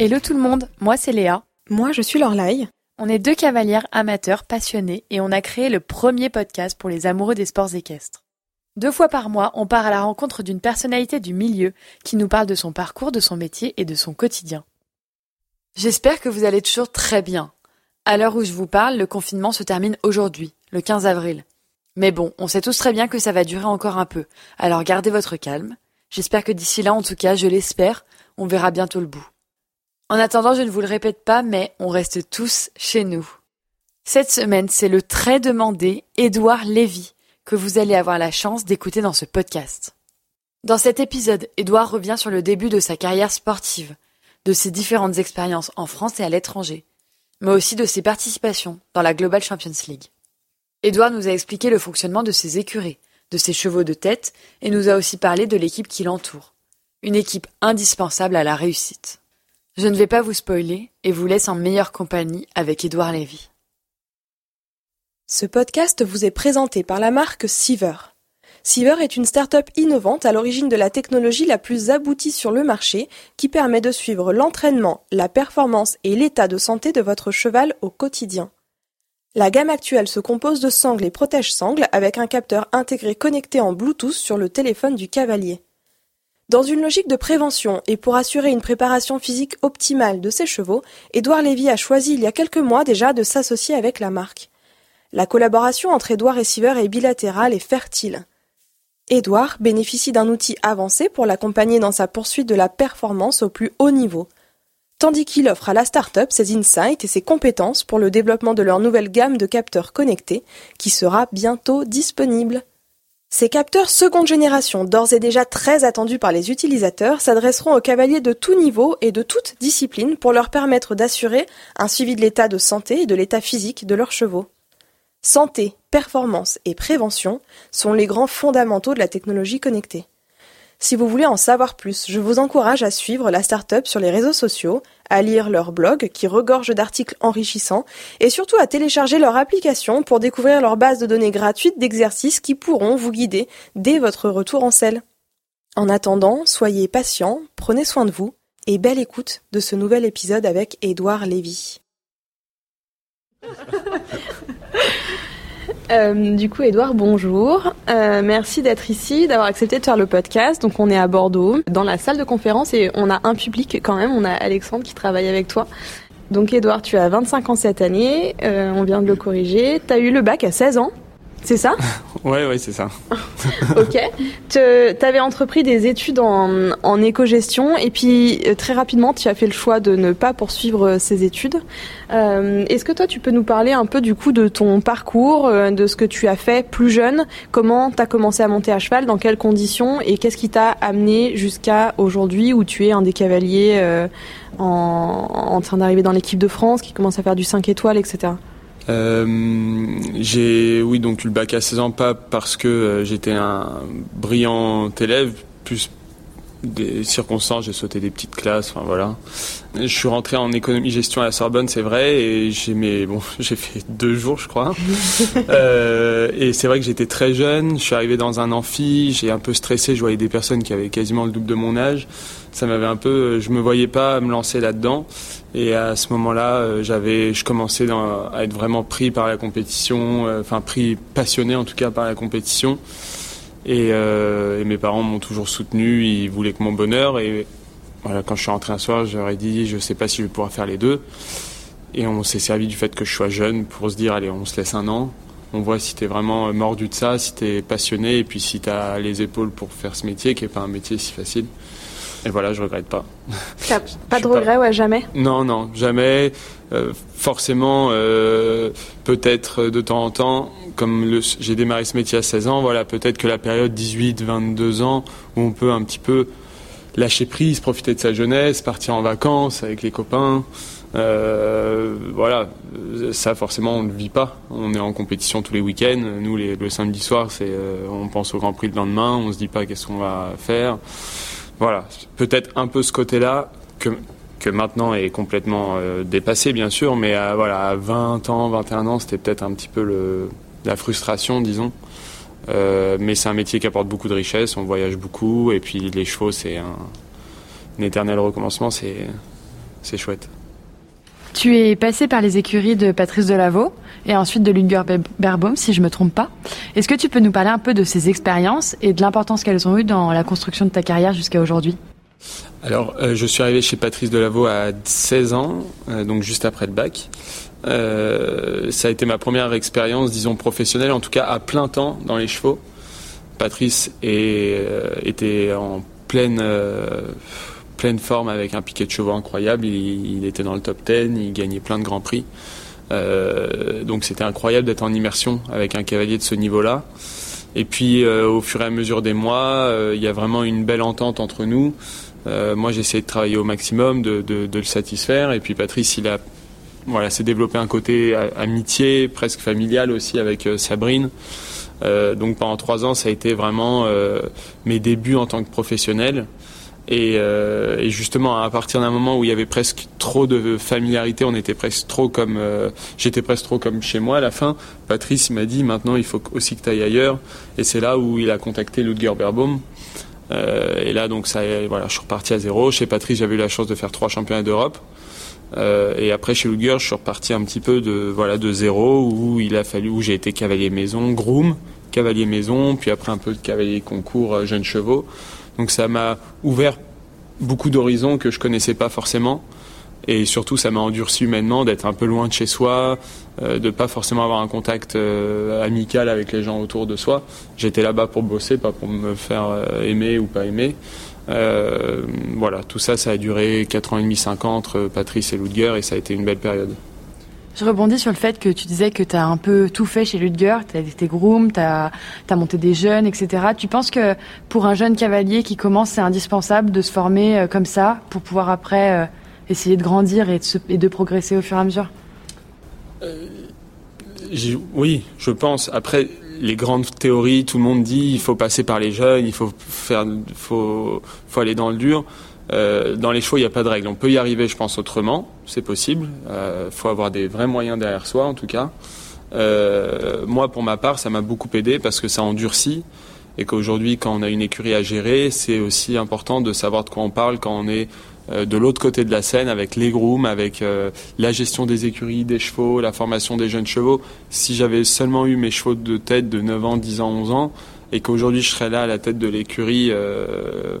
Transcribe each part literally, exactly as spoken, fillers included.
Hello tout le monde, moi c'est Léa. Moi je suis Lorelei. On est deux cavalières amateurs passionnées et on a créé le premier podcast pour les amoureux des sports équestres. Deux fois par mois, on part à la rencontre d'une personnalité du milieu qui nous parle de son parcours, de son métier et de son quotidien. J'espère que vous allez toujours très bien. À l'heure où je vous parle, le confinement se termine aujourd'hui, le quinze avril. Mais bon, on sait tous très bien que ça va durer encore un peu, alors gardez votre calme. J'espère que d'ici là, en tout cas, je l'espère, on verra bientôt le bout. En attendant, je ne vous le répète pas, mais on reste tous chez nous. Cette semaine, c'est le très demandé Édouard Levy que vous allez avoir la chance d'écouter dans ce podcast. Dans cet épisode, Édouard revient sur le début de sa carrière sportive, de ses différentes expériences en France et à l'étranger, mais aussi de ses participations dans la Global Champions League. Édouard nous a expliqué le fonctionnement de ses écuries, de ses chevaux de tête, et nous a aussi parlé de l'équipe qui l'entoure, une équipe indispensable à la réussite. Je ne vais pas vous spoiler et vous laisse en meilleure compagnie avec Édouard Levy. Ce podcast vous est présenté par la marque Seaver. Seaver est une start-up innovante à l'origine de la technologie la plus aboutie sur le marché qui permet de suivre l'entraînement, la performance et l'état de santé de votre cheval au quotidien. La gamme actuelle se compose de sangles et protège-sangles avec un capteur intégré connecté en Bluetooth sur le téléphone du cavalier. Dans une logique de prévention et pour assurer une préparation physique optimale de ses chevaux, Édouard Levy a choisi il y a quelques mois déjà de s'associer avec la marque. La collaboration entre Édouard et Seaver est bilatérale et fertile. Édouard bénéficie d'un outil avancé pour l'accompagner dans sa poursuite de la performance au plus haut niveau, tandis qu'il offre à la start-up ses insights et ses compétences pour le développement de leur nouvelle gamme de capteurs connectés qui sera bientôt disponible. Ces capteurs seconde génération, d'ores et déjà très attendus par les utilisateurs, s'adresseront aux cavaliers de tout niveau et de toute discipline pour leur permettre d'assurer un suivi de l'état de santé et de l'état physique de leurs chevaux. Santé, performance et prévention sont les grands fondamentaux de la technologie connectée. Si vous voulez en savoir plus, je vous encourage à suivre la start-up sur les réseaux sociaux, à lire leur blog qui regorge d'articles enrichissants et surtout à télécharger leur application pour découvrir leur base de données gratuite d'exercices qui pourront vous guider dès votre retour en selle. En attendant, soyez patients, prenez soin de vous et belle écoute de ce nouvel épisode avec Édouard Levy. Euh, du coup, Édouard, bonjour. Euh, merci d'être ici, d'avoir accepté de faire le podcast. Donc, on est à Bordeaux, dans la salle de conférence, et on a un public quand même. On a Alexandre qui travaille avec toi. Donc, Édouard, tu as vingt-cinq ans cette année. Euh, on vient de le corriger. Tu as eu le bac à seize ans, c'est ça ? Ouais, ouais, c'est ça. Ok. Tu avais entrepris des études en, en éco-gestion, et puis très rapidement, tu as fait le choix de ne pas poursuivre ces études. Euh, est-ce que toi, tu peux nous parler un peu du coup de ton parcours, de ce que tu as fait plus jeune, comment tu as commencé à monter à cheval, dans quelles conditions, et qu'est-ce qui t'a amené jusqu'à aujourd'hui où tu es un des cavaliers euh, en, en train d'arriver dans l'équipe de France, qui commence à faire du cinq étoiles, et cetera. Euh, j'ai, oui, donc le bac à seize ans, pas parce que euh, j'étais un brillant élève, plus des circonstances, j'ai sauté des petites classes, enfin voilà. Je suis rentré en économie-gestion à la Sorbonne, c'est vrai, et j'ai, mais, bon, j'ai fait deux jours, je crois. euh, et c'est vrai que j'étais très jeune, je suis arrivé dans un amphi, j'ai un peu stressé, je voyais des personnes qui avaient quasiment le double de mon âge. Ça m'avait un peu, je me voyais pas me lancer là-dedans. Et à ce moment-là, j'avais, je commençais dans, à être vraiment pris par la compétition, euh, enfin pris, passionné en tout cas par la compétition. Et, euh, et mes parents m'ont toujours soutenu, ils voulaient que mon bonheur. Et voilà, quand je suis rentré un soir, j'aurais dit, je sais pas si je vais pouvoir faire les deux. Et on s'est servi du fait que je sois jeune pour se dire, allez, on se laisse un an. On voit si t'es vraiment mordu de ça, si t'es passionné, et puis si t'as les épaules pour faire ce métier, qui est pas un métier si facile. Et voilà, je regrette pas. T'as pas de regret, pas... ouais, jamais. Non, non, jamais. Euh, forcément, euh, peut-être de temps en temps, comme le, j'ai démarré ce métier à seize ans, voilà, peut-être que la période dix-huit à vingt-deux ans, où on peut un petit peu lâcher prise, profiter de sa jeunesse, partir en vacances avec les copains, euh, voilà, ça forcément on ne le vit pas. On est en compétition tous les week-ends. Nous, les, le samedi soir, c'est, euh, on pense au Grand Prix le lendemain, on se dit pas qu'est-ce qu'on va faire. Voilà, peut-être un peu ce côté-là que, que maintenant est complètement euh, dépassé, bien sûr, mais à, voilà, à vingt ans, vingt et un ans, c'était peut-être un petit peu le, la frustration, disons. Euh, mais c'est un métier qui apporte beaucoup de richesse, on voyage beaucoup, et puis les chevaux, c'est un, un éternel recommencement, c'est, c'est chouette. Tu es passé par les écuries de Patrice Delaveau et ensuite de Ludger Beerbaum, si je ne me trompe pas. Est-ce que tu peux nous parler un peu de ces expériences et de l'importance qu'elles ont eue dans la construction de ta carrière jusqu'à aujourd'hui ? Alors, euh, je suis arrivé chez Patrice Delaveau à seize ans, euh, donc juste après le bac. Euh, ça a été ma première expérience, disons, professionnelle, en tout cas à plein temps dans les chevaux. Patrice est, euh, était en pleine... Euh, pleine forme avec un piquet de chevaux incroyable, il, il était dans le top dix, il gagnait plein de grands prix, euh, donc c'était incroyable d'être en immersion avec un cavalier de ce niveau-là. Et puis euh, au fur et à mesure des mois, euh, il y a vraiment une belle entente entre nous. Euh, moi j'ai essayé de travailler au maximum, de, de, de le satisfaire, et puis Patrice il a, voilà, s'est développé un côté amitié, presque familial aussi avec euh, Sabrine. Euh, donc pendant trois ans ça a été vraiment euh, mes débuts en tant que professionnel. Et, euh, et justement, à partir d'un moment où il y avait presque trop de familiarité, on était presque trop comme, euh, j'étais presque trop comme chez moi à la fin. Patrice m'a dit maintenant il faut aussi que tu ailles ailleurs, et c'est là où il a contacté Ludger Beerbaum. Euh, et là donc ça, voilà, je suis reparti à zéro. Chez Patrice, j'avais eu la chance de faire trois championnats d'Europe. Euh, et après chez Ludger, je suis reparti un petit peu de, voilà, de zéro, où il a fallu, où j'ai été cavalier maison, groom, cavalier maison, puis après un peu de cavalier concours jeunes chevaux. Donc ça m'a ouvert beaucoup d'horizons que je connaissais pas forcément, et surtout ça m'a endurci humainement d'être un peu loin de chez soi, euh, de pas forcément avoir un contact euh, amical avec les gens autour de soi. J'étais là-bas pour bosser, pas pour me faire euh, aimer ou pas aimer. Euh, voilà, tout ça, ça a duré quatre ans et demi, cinq ans entre Patrice et Ludger, et ça a été une belle période. Je rebondis sur le fait que tu disais que tu as un peu tout fait chez Ludger, tu as été groom, tu as monté des jeunes, et cetera. Tu penses que pour un jeune cavalier qui commence, c'est indispensable de se former comme ça pour pouvoir après essayer de grandir et de, se, et de progresser au fur et à mesure ? euh, Oui, je pense. Après, les grandes théories, tout le monde dit il faut passer par les jeunes, il faut, faire, faut, faut aller dans le dur. Euh, dans les chevaux, il n'y a pas de règle. On peut y arriver, je pense, autrement. C'est possible. Il euh, faut avoir des vrais moyens derrière soi, en tout cas. Euh, moi, pour ma part, ça m'a beaucoup aidé parce que ça endurcit, et qu'aujourd'hui, quand on a une écurie à gérer, c'est aussi important de savoir de quoi on parle quand on est euh, de l'autre côté de la scène, avec les grooms, avec euh, la gestion des écuries, des chevaux, la formation des jeunes chevaux. Si j'avais seulement eu mes chevaux de tête de neuf ans, dix ans, onze ans, et qu'aujourd'hui, je serais là à la tête de l'écurie... Euh,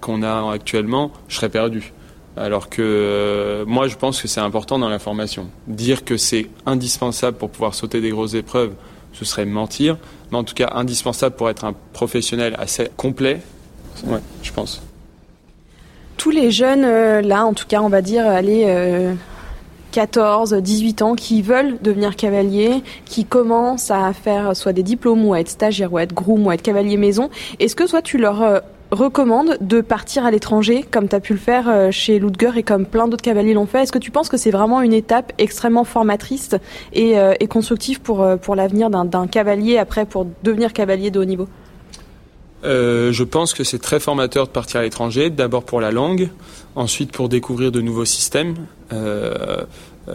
qu'on a actuellement, je serais perdu. Alors que euh, moi, je pense que c'est important dans la formation. Dire que c'est indispensable pour pouvoir sauter des grosses épreuves, ce serait mentir. Mais en tout cas, indispensable pour être un professionnel assez complet, ouais, je pense. Tous les jeunes, euh, là, en tout cas, on va dire, allez, euh, quatorze, dix-huit ans, qui veulent devenir cavalier, qui commencent à faire soit des diplômes, ou à être stagiaire, ou à être groom, ou à être cavalier maison, est-ce que toi, tu leur... Euh, recommande de partir à l'étranger comme tu as pu le faire chez Ludger et comme plein d'autres cavaliers l'ont fait? Est-ce que tu penses que c'est vraiment une étape extrêmement formatrice et, euh, et constructive pour, pour l'avenir d'un, d'un cavalier après pour devenir cavalier de haut niveau ? Euh, je pense que c'est très formateur de partir à l'étranger, d'abord pour la langue, ensuite pour découvrir de nouveaux systèmes. Euh,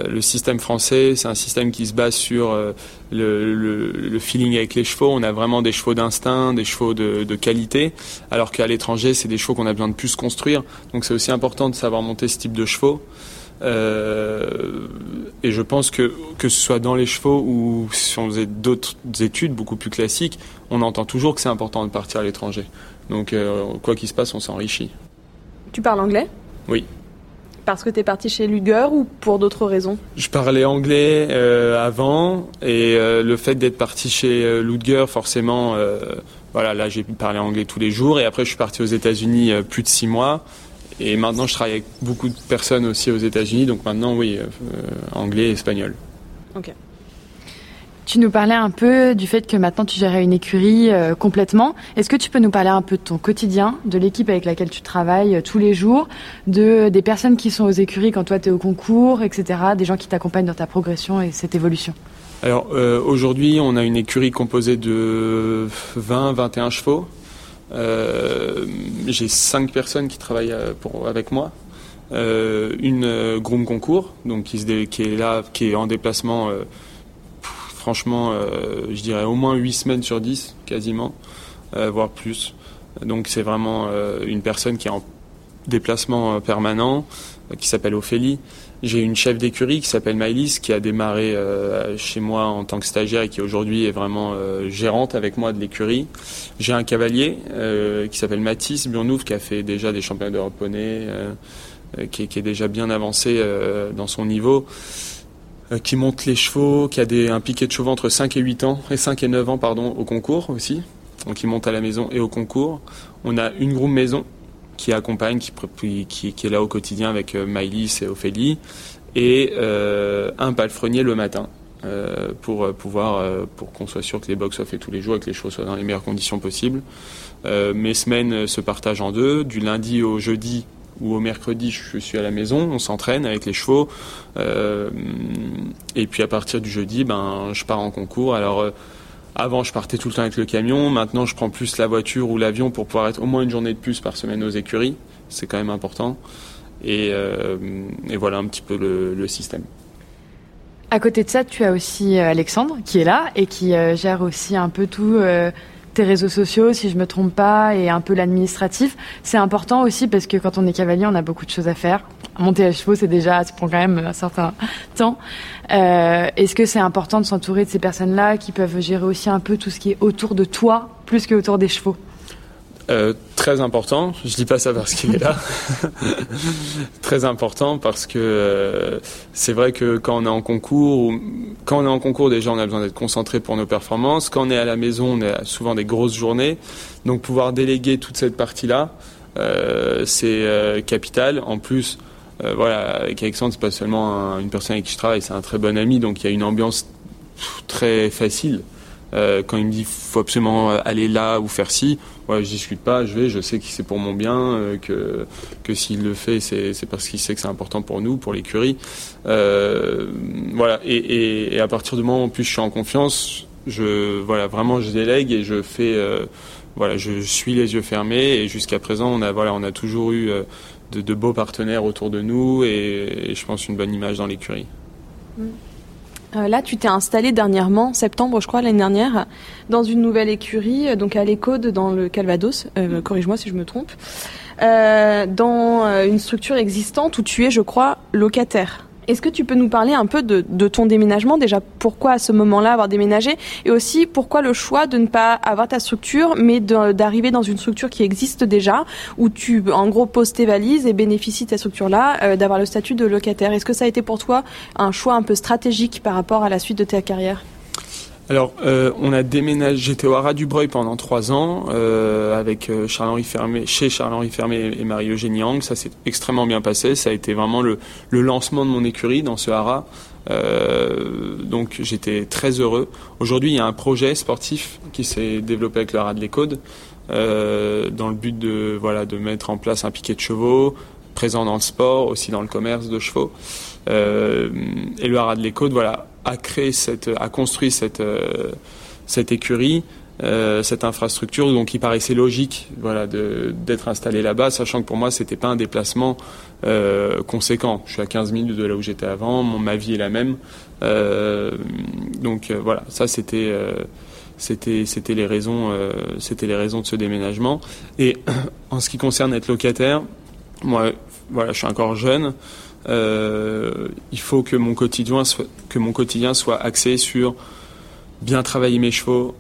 le système français, c'est un système qui se base sur euh, le, le, le feeling avec les chevaux. On a vraiment des chevaux d'instinct, des chevaux de, de qualité, alors qu'à l'étranger, c'est des chevaux qu'on a besoin de plus construire. Donc c'est aussi important de savoir monter ce type de chevaux. Euh, et je pense que que ce soit dans les chevaux ou si on faisait d'autres études beaucoup plus classiques, on entend toujours que c'est important de partir à l'étranger. Donc euh, quoi qu'il se passe, on s'enrichit. Tu parles anglais ? Oui. Parce que t'es parti chez Ludger ou pour d'autres raisons ? Je parlais anglais euh, avant, et euh, le fait d'être parti chez euh, Ludger, forcément, euh, voilà, là j'ai parlé anglais tous les jours, et après je suis parti aux États-Unis euh, plus de six mois. Et maintenant, je travaille avec beaucoup de personnes aussi aux États-Unis, donc maintenant, oui, euh, anglais et espagnol. Ok. Tu nous parlais un peu du fait que maintenant, tu gérais une écurie euh, complètement. Est-ce que tu peux nous parler un peu de ton quotidien, de l'équipe avec laquelle tu travailles euh, tous les jours, de, des personnes qui sont aux écuries quand toi, tu es au concours, et cetera, des gens qui t'accompagnent dans ta progression et cette évolution ? Alors, euh, aujourd'hui, on a une écurie composée de vingt à vingt et un chevaux. Euh, j'ai cinq personnes qui travaillent pour, avec moi, euh, une euh, groom concours, donc qui, se dé, qui est là, qui est en déplacement, euh, pff, franchement, euh, je dirais au moins huit semaines sur dix, quasiment, euh, voire plus. Donc c'est vraiment euh, une personne qui est en déplacement euh, permanent. qui s'appelle Ophélie. J'ai une chef d'écurie qui s'appelle Maïlis, qui a démarré euh, chez moi en tant que stagiaire et qui aujourd'hui est vraiment euh, gérante avec moi de l'écurie. J'ai un cavalier euh, qui s'appelle Mathis Burnouf, qui a fait déjà des championnats d'Europe poney, euh, qui, qui est déjà bien avancé euh, dans son niveau, euh, qui monte les chevaux, qui a des, un piquet de chevaux entre cinq et huit ans, et cinq et neuf ans pardon, au concours aussi. Donc il monte à la maison et au concours. On a une groom maison qui accompagne, qui, qui, qui est là au quotidien avec Maïlis et Ophélie, et euh, un palefrenier le matin euh, pour pouvoir euh, pour qu'on soit sûr que les box soient faits tous les jours et que les choses soient dans les meilleures conditions possibles. Euh, mes semaines se partagent en deux, du lundi au jeudi ou au mercredi je suis à la maison, on s'entraîne avec les chevaux, euh, et puis à partir du jeudi ben je pars en concours. Alors euh, avant, je partais tout le temps avec le camion. Maintenant, je prends plus la voiture ou l'avion pour pouvoir être au moins une journée de plus par semaine aux écuries. C'est quand même important. Et, euh, et voilà un petit peu le, le système. À côté de ça, tu as aussi Alexandre qui est là et qui euh, gère aussi un peu tout euh, tes réseaux sociaux, si je ne me trompe pas, et un peu l'administratif. C'est important aussi parce que quand on est cavalier, on a beaucoup de choses à faire. Monter à chevaux, c'est déjà, ça prend quand même un certain temps. Euh, est-ce que c'est important de s'entourer de ces personnes-là qui peuvent gérer aussi un peu tout ce qui est autour de toi, plus que autour des chevaux ? euh, Très important. Je dis pas ça parce qu'il est là. Très important parce que euh, c'est vrai que quand on est en concours, quand on est en concours, déjà on a besoin d'être concentré pour nos performances. Quand on est à la maison, on a souvent des grosses journées, donc pouvoir déléguer toute cette partie-là, euh, c'est euh, capital. En plus. Euh, voilà, avec Alexandre, c'est pas seulement un, une personne avec qui je travaille, c'est un très bon ami, donc il y a une ambiance très facile. Euh, quand il me dit faut absolument aller là ou faire ci, ouais, je discute pas, je vais, je sais que c'est pour mon bien, euh, que que s'il le fait, c'est c'est parce qu'il sait que c'est important pour nous, pour l'écurie. Euh, voilà, et, et, et à partir du moment où en plus je suis en confiance, je voilà vraiment je délègue et je fais euh, voilà, je, je suis les yeux fermés et jusqu'à présent on a voilà on a toujours eu euh, De, de beaux partenaires autour de nous et, et je pense une bonne image dans l'écurie. Euh, là, tu t'es installé dernièrement, septembre, je crois, l'année dernière, dans une nouvelle écurie, donc à l'Écôte, dans le Calvados, euh, mmh. corrige-moi si je me trompe, euh, dans une structure existante où tu es, je crois, locataire. Est-ce que tu peux nous parler un peu de, de ton déménagement ? Déjà, pourquoi à ce moment-là avoir déménagé ? Et aussi, pourquoi le choix de ne pas avoir ta structure, mais de, d'arriver dans une structure qui existe déjà, où tu, en gros, poses tes valises et bénéficies de ta structure-là, euh, d'avoir le statut de locataire ? Est-ce que ça a été pour toi un choix un peu stratégique par rapport à la suite de ta carrière ? Alors, euh, on a déménagé, j'étais au Haras du Breuil pendant trois ans, euh, avec Charles-Henri Fermé, chez Charles-Henri Fermé et Marie-Eugénie Yang. Ça s'est extrêmement bien passé. Ça a été vraiment le, le lancement de mon écurie dans ce Haras. Euh, donc, j'étais très heureux. Aujourd'hui, il y a un projet sportif qui s'est développé avec le Haras de l'Écôte, euh, dans le but de, voilà, de mettre en place un piquet de chevaux, présent dans le sport, aussi dans le commerce de chevaux. Euh, et le Haras de l'Écôte, voilà. a créé cette, a construit cette euh, cette écurie, euh, cette infrastructure, donc il paraissait logique, voilà, de, d'être installé là-bas, sachant que pour moi c'était pas un déplacement euh, conséquent. Je suis à quinze minutes de là où j'étais avant, mon ma vie est la même, euh, donc euh, voilà, ça c'était euh, c'était c'était les raisons, euh, c'était les raisons de ce déménagement. Et en ce qui concerne être locataire, moi voilà, je suis encore jeune. Euh, il faut que mon quotidien soit, que mon quotidien soit axé sur bien travailler mes chevaux,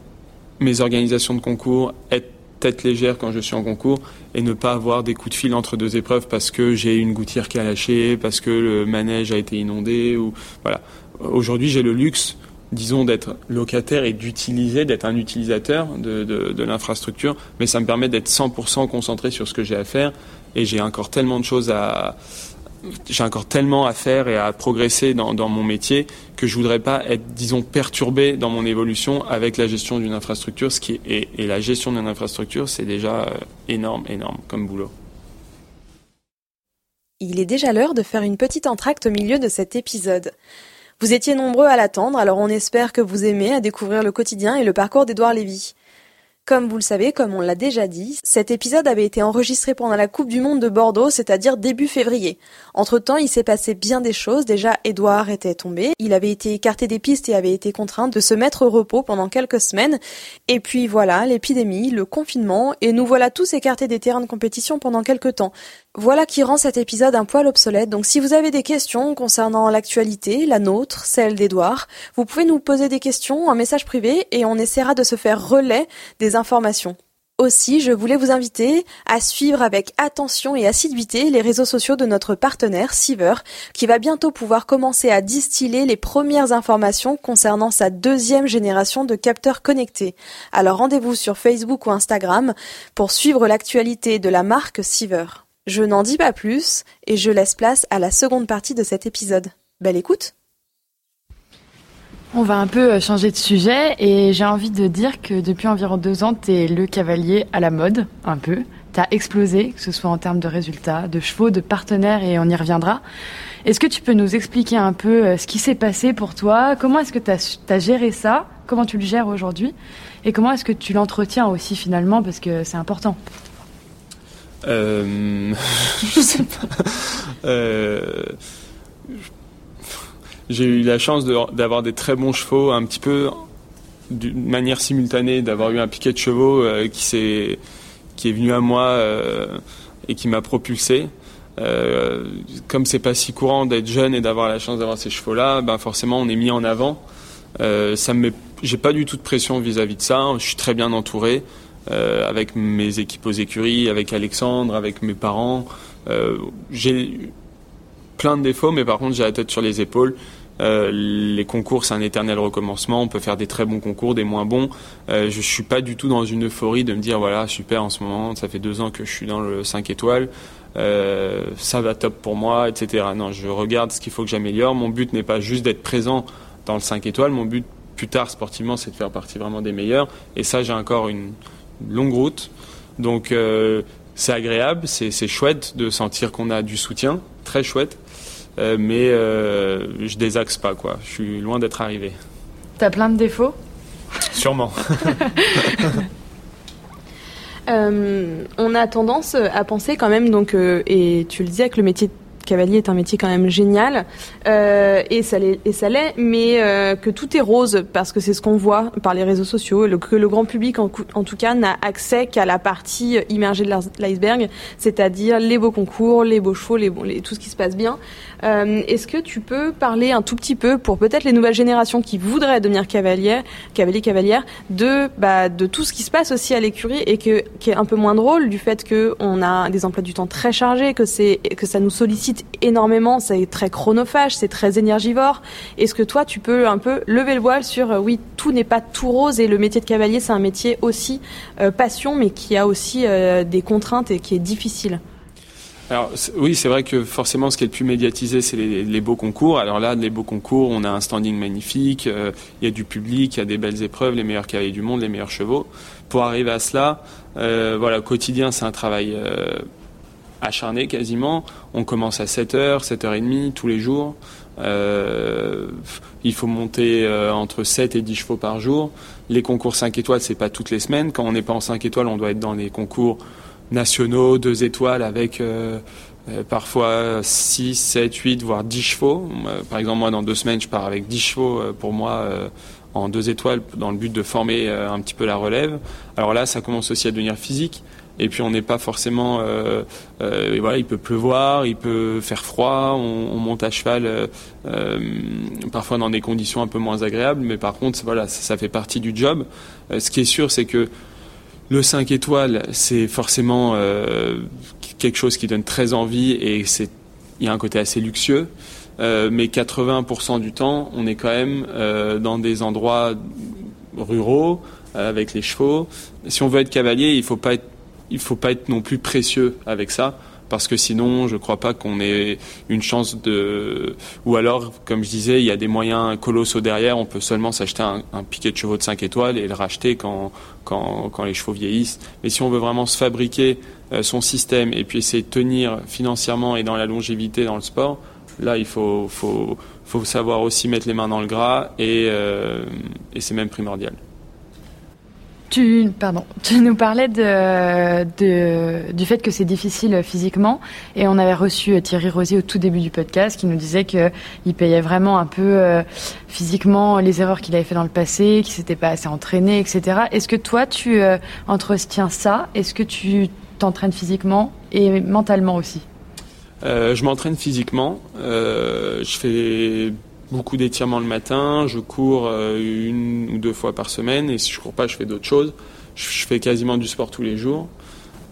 mes organisations de concours, être tête légère quand je suis en concours et ne pas avoir des coups de fil entre deux épreuves parce que j'ai une gouttière qui a lâché, parce que le manège a été inondé ou voilà. Aujourd'hui, j'ai le luxe, disons, d'être locataire et d'utiliser, d'être un utilisateur de, de, de l'infrastructure, mais ça me permet d'être cent pour cent concentré sur ce que j'ai à faire et j'ai encore tellement de choses à j'ai encore tellement à faire et à progresser dans, dans mon métier que je voudrais pas être, disons, perturbé dans mon évolution avec la gestion d'une infrastructure. Ce qui est, et, et la gestion d'une infrastructure, c'est déjà énorme, énorme comme boulot. Il est déjà l'heure de faire une petite entracte au milieu de cet épisode. Vous étiez nombreux à l'attendre, alors on espère que vous aimez à découvrir le quotidien et le parcours d'Édouard Levy. Comme vous le savez, comme on l'a déjà dit, cet épisode avait été enregistré pendant la Coupe du Monde de Bordeaux, c'est-à-dire début février. Entre-temps, il s'est passé bien des choses. Déjà, Édouard était tombé. Il avait été écarté des pistes et avait été contraint de se mettre au repos pendant quelques semaines. Et puis voilà, l'épidémie, le confinement, et nous voilà tous écartés des terrains de compétition pendant quelques temps. Voilà qui rend cet épisode un poil obsolète, donc si vous avez des questions concernant l'actualité, la nôtre, celle d'Edouard, vous pouvez nous poser des questions en message privé et on essaiera de se faire relais des informations. Aussi, je voulais vous inviter à suivre avec attention et assiduité les réseaux sociaux de notre partenaire Seaver, qui va bientôt pouvoir commencer à distiller les premières informations concernant sa deuxième génération de capteurs connectés. Alors rendez-vous sur Facebook ou Instagram pour suivre l'actualité de la marque Seaver. Je n'en dis pas plus et je laisse place à la seconde partie de cet épisode. Belle écoute! On va un peu changer de sujet et j'ai envie de dire que depuis environ deux ans, t'es le cavalier à la mode, un peu. T'as explosé, que ce soit en termes de résultats, de chevaux, de partenaires et on y reviendra. Est-ce que tu peux nous expliquer un peu ce qui s'est passé pour toi? Comment est-ce que t'as, t'as géré ça? Comment tu le gères aujourd'hui? Et comment est-ce que tu l'entretiens aussi finalement? Parce que c'est important. Euh, je sais pas. Euh, j'ai eu la chance de, d'avoir des très bons chevaux, un petit peu d'une manière simultanée, d'avoir eu un piquet de chevaux euh, qui s'est, qui est venu à moi euh, et qui m'a propulsé. Euh, comme c'est pas si courant d'être jeune et d'avoir la chance d'avoir ces chevaux-là, ben forcément on est mis en avant. Euh, ça me met, j'ai pas du tout de pression vis-à-vis de ça. Je suis très bien entouré. Euh, avec mes équipes aux écuries, avec Alexandre, avec mes parents. Euh, j'ai plein de défauts, mais par contre, j'ai la tête sur les épaules. Euh, les concours, c'est un éternel recommencement. On peut faire des très bons concours, des moins bons. Euh, je ne suis pas du tout dans une euphorie de me dire, voilà, super, en ce moment, ça fait deux ans que je suis dans le cinq étoiles. Euh, ça va top pour moi, et cetera. Non, je regarde ce qu'il faut que j'améliore. Mon but n'est pas juste d'être présent dans le cinq étoiles. Mon but, plus tard, sportivement, c'est de faire partie vraiment des meilleurs. Et ça, j'ai encore une... longue route, donc euh, c'est agréable, c'est, c'est chouette de sentir qu'on a du soutien, très chouette, euh, mais euh, je désaxe pas quoi, je suis loin d'être arrivé. T'as plein de défauts ? Sûrement. euh, on a tendance à penser quand même, donc, euh, et tu le disais, que le métier de cavalier est un métier quand même génial, euh, et, ça l'est, et ça l'est, mais euh, que tout est rose, parce que c'est ce qu'on voit par les réseaux sociaux, le, que le grand public, en, en tout cas, n'a accès qu'à la partie immergée de l'iceberg, c'est-à-dire les beaux concours, les beaux chevaux, les, bon, les, tout ce qui se passe bien. Euh, est-ce que tu peux parler un tout petit peu, pour peut-être les nouvelles générations qui voudraient devenir cavalier, cavalier, cavalière, de, bah, de tout ce qui se passe aussi à l'écurie, et que, qui est un peu moins drôle, du fait qu'on a des emplois du temps très chargés, que, c'est, que ça nous sollicite énormément, c'est très chronophage, c'est très énergivore. Est-ce que toi, tu peux un peu lever le voile sur, euh, oui, tout n'est pas tout rose et le métier de cavalier, c'est un métier aussi euh, passion, mais qui a aussi euh, des contraintes et qui est difficile. Alors c'est, oui, c'est vrai que forcément, ce qui est le plus médiatisé, c'est les, les beaux concours. Alors là, les beaux concours, on a un standing magnifique, il euh, y a du public, il y a des belles épreuves, les meilleurs cavaliers du monde, les meilleurs chevaux. Pour arriver à cela, euh, voilà, quotidien, c'est un travail... Euh, acharné quasiment, on commence à sept heures, sept heures trente tous les jours, euh, il faut monter euh, entre sept et dix chevaux par jour, les concours cinq étoiles c'est pas toutes les semaines, quand on n'est pas en cinq étoiles on doit être dans les concours nationaux, deux étoiles avec euh, euh, parfois six, sept, huit voire dix chevaux, euh, par exemple moi dans deux semaines je pars avec dix chevaux euh, pour moi euh, en deux étoiles dans le but de former euh, un petit peu la relève, alors là ça commence aussi à devenir physique. Et puis on n'est pas forcément, euh, euh, voilà, il peut pleuvoir, il peut faire froid, on, on monte à cheval, euh, euh, parfois dans des conditions un peu moins agréables, mais par contre, voilà, ça, ça fait partie du job. Euh, ce qui est sûr, c'est que le cinq étoiles, c'est forcément euh, quelque chose qui donne très envie et c'est, il y a un côté assez luxueux, euh, mais quatre-vingts pour cent du temps, on est quand même euh, dans des endroits ruraux, euh, avec les chevaux. Si on veut être cavalier, il faut pas être Il ne faut pas être non plus précieux avec ça, parce que sinon, je ne crois pas qu'on ait une chance de... Ou alors, comme je disais, il y a des moyens colossaux derrière, on peut seulement s'acheter un, un piquet de chevaux de cinq étoiles et le racheter quand, quand, quand les chevaux vieillissent. Mais si on veut vraiment se fabriquer son système et puis essayer de tenir financièrement et dans la longévité dans le sport, là, il faut, faut, faut savoir aussi mettre les mains dans le gras et, euh, et c'est même primordial. Tu, pardon, tu nous parlais de, de, du fait que c'est difficile physiquement et on avait reçu Thierry Rosier au tout début du podcast qui nous disait qu'il payait vraiment un peu euh, physiquement les erreurs qu'il avait fait dans le passé, qu'il ne s'était pas assez entraîné, et cetera. Est-ce que toi, tu euh, entretiens ça ? Est-ce que tu t'entraînes physiquement et mentalement aussi? Euh, je m'entraîne physiquement, euh, je fais beaucoup d'étirements le matin, je cours une ou deux fois par semaine et si je cours pas je fais d'autres choses, je fais quasiment du sport tous les jours.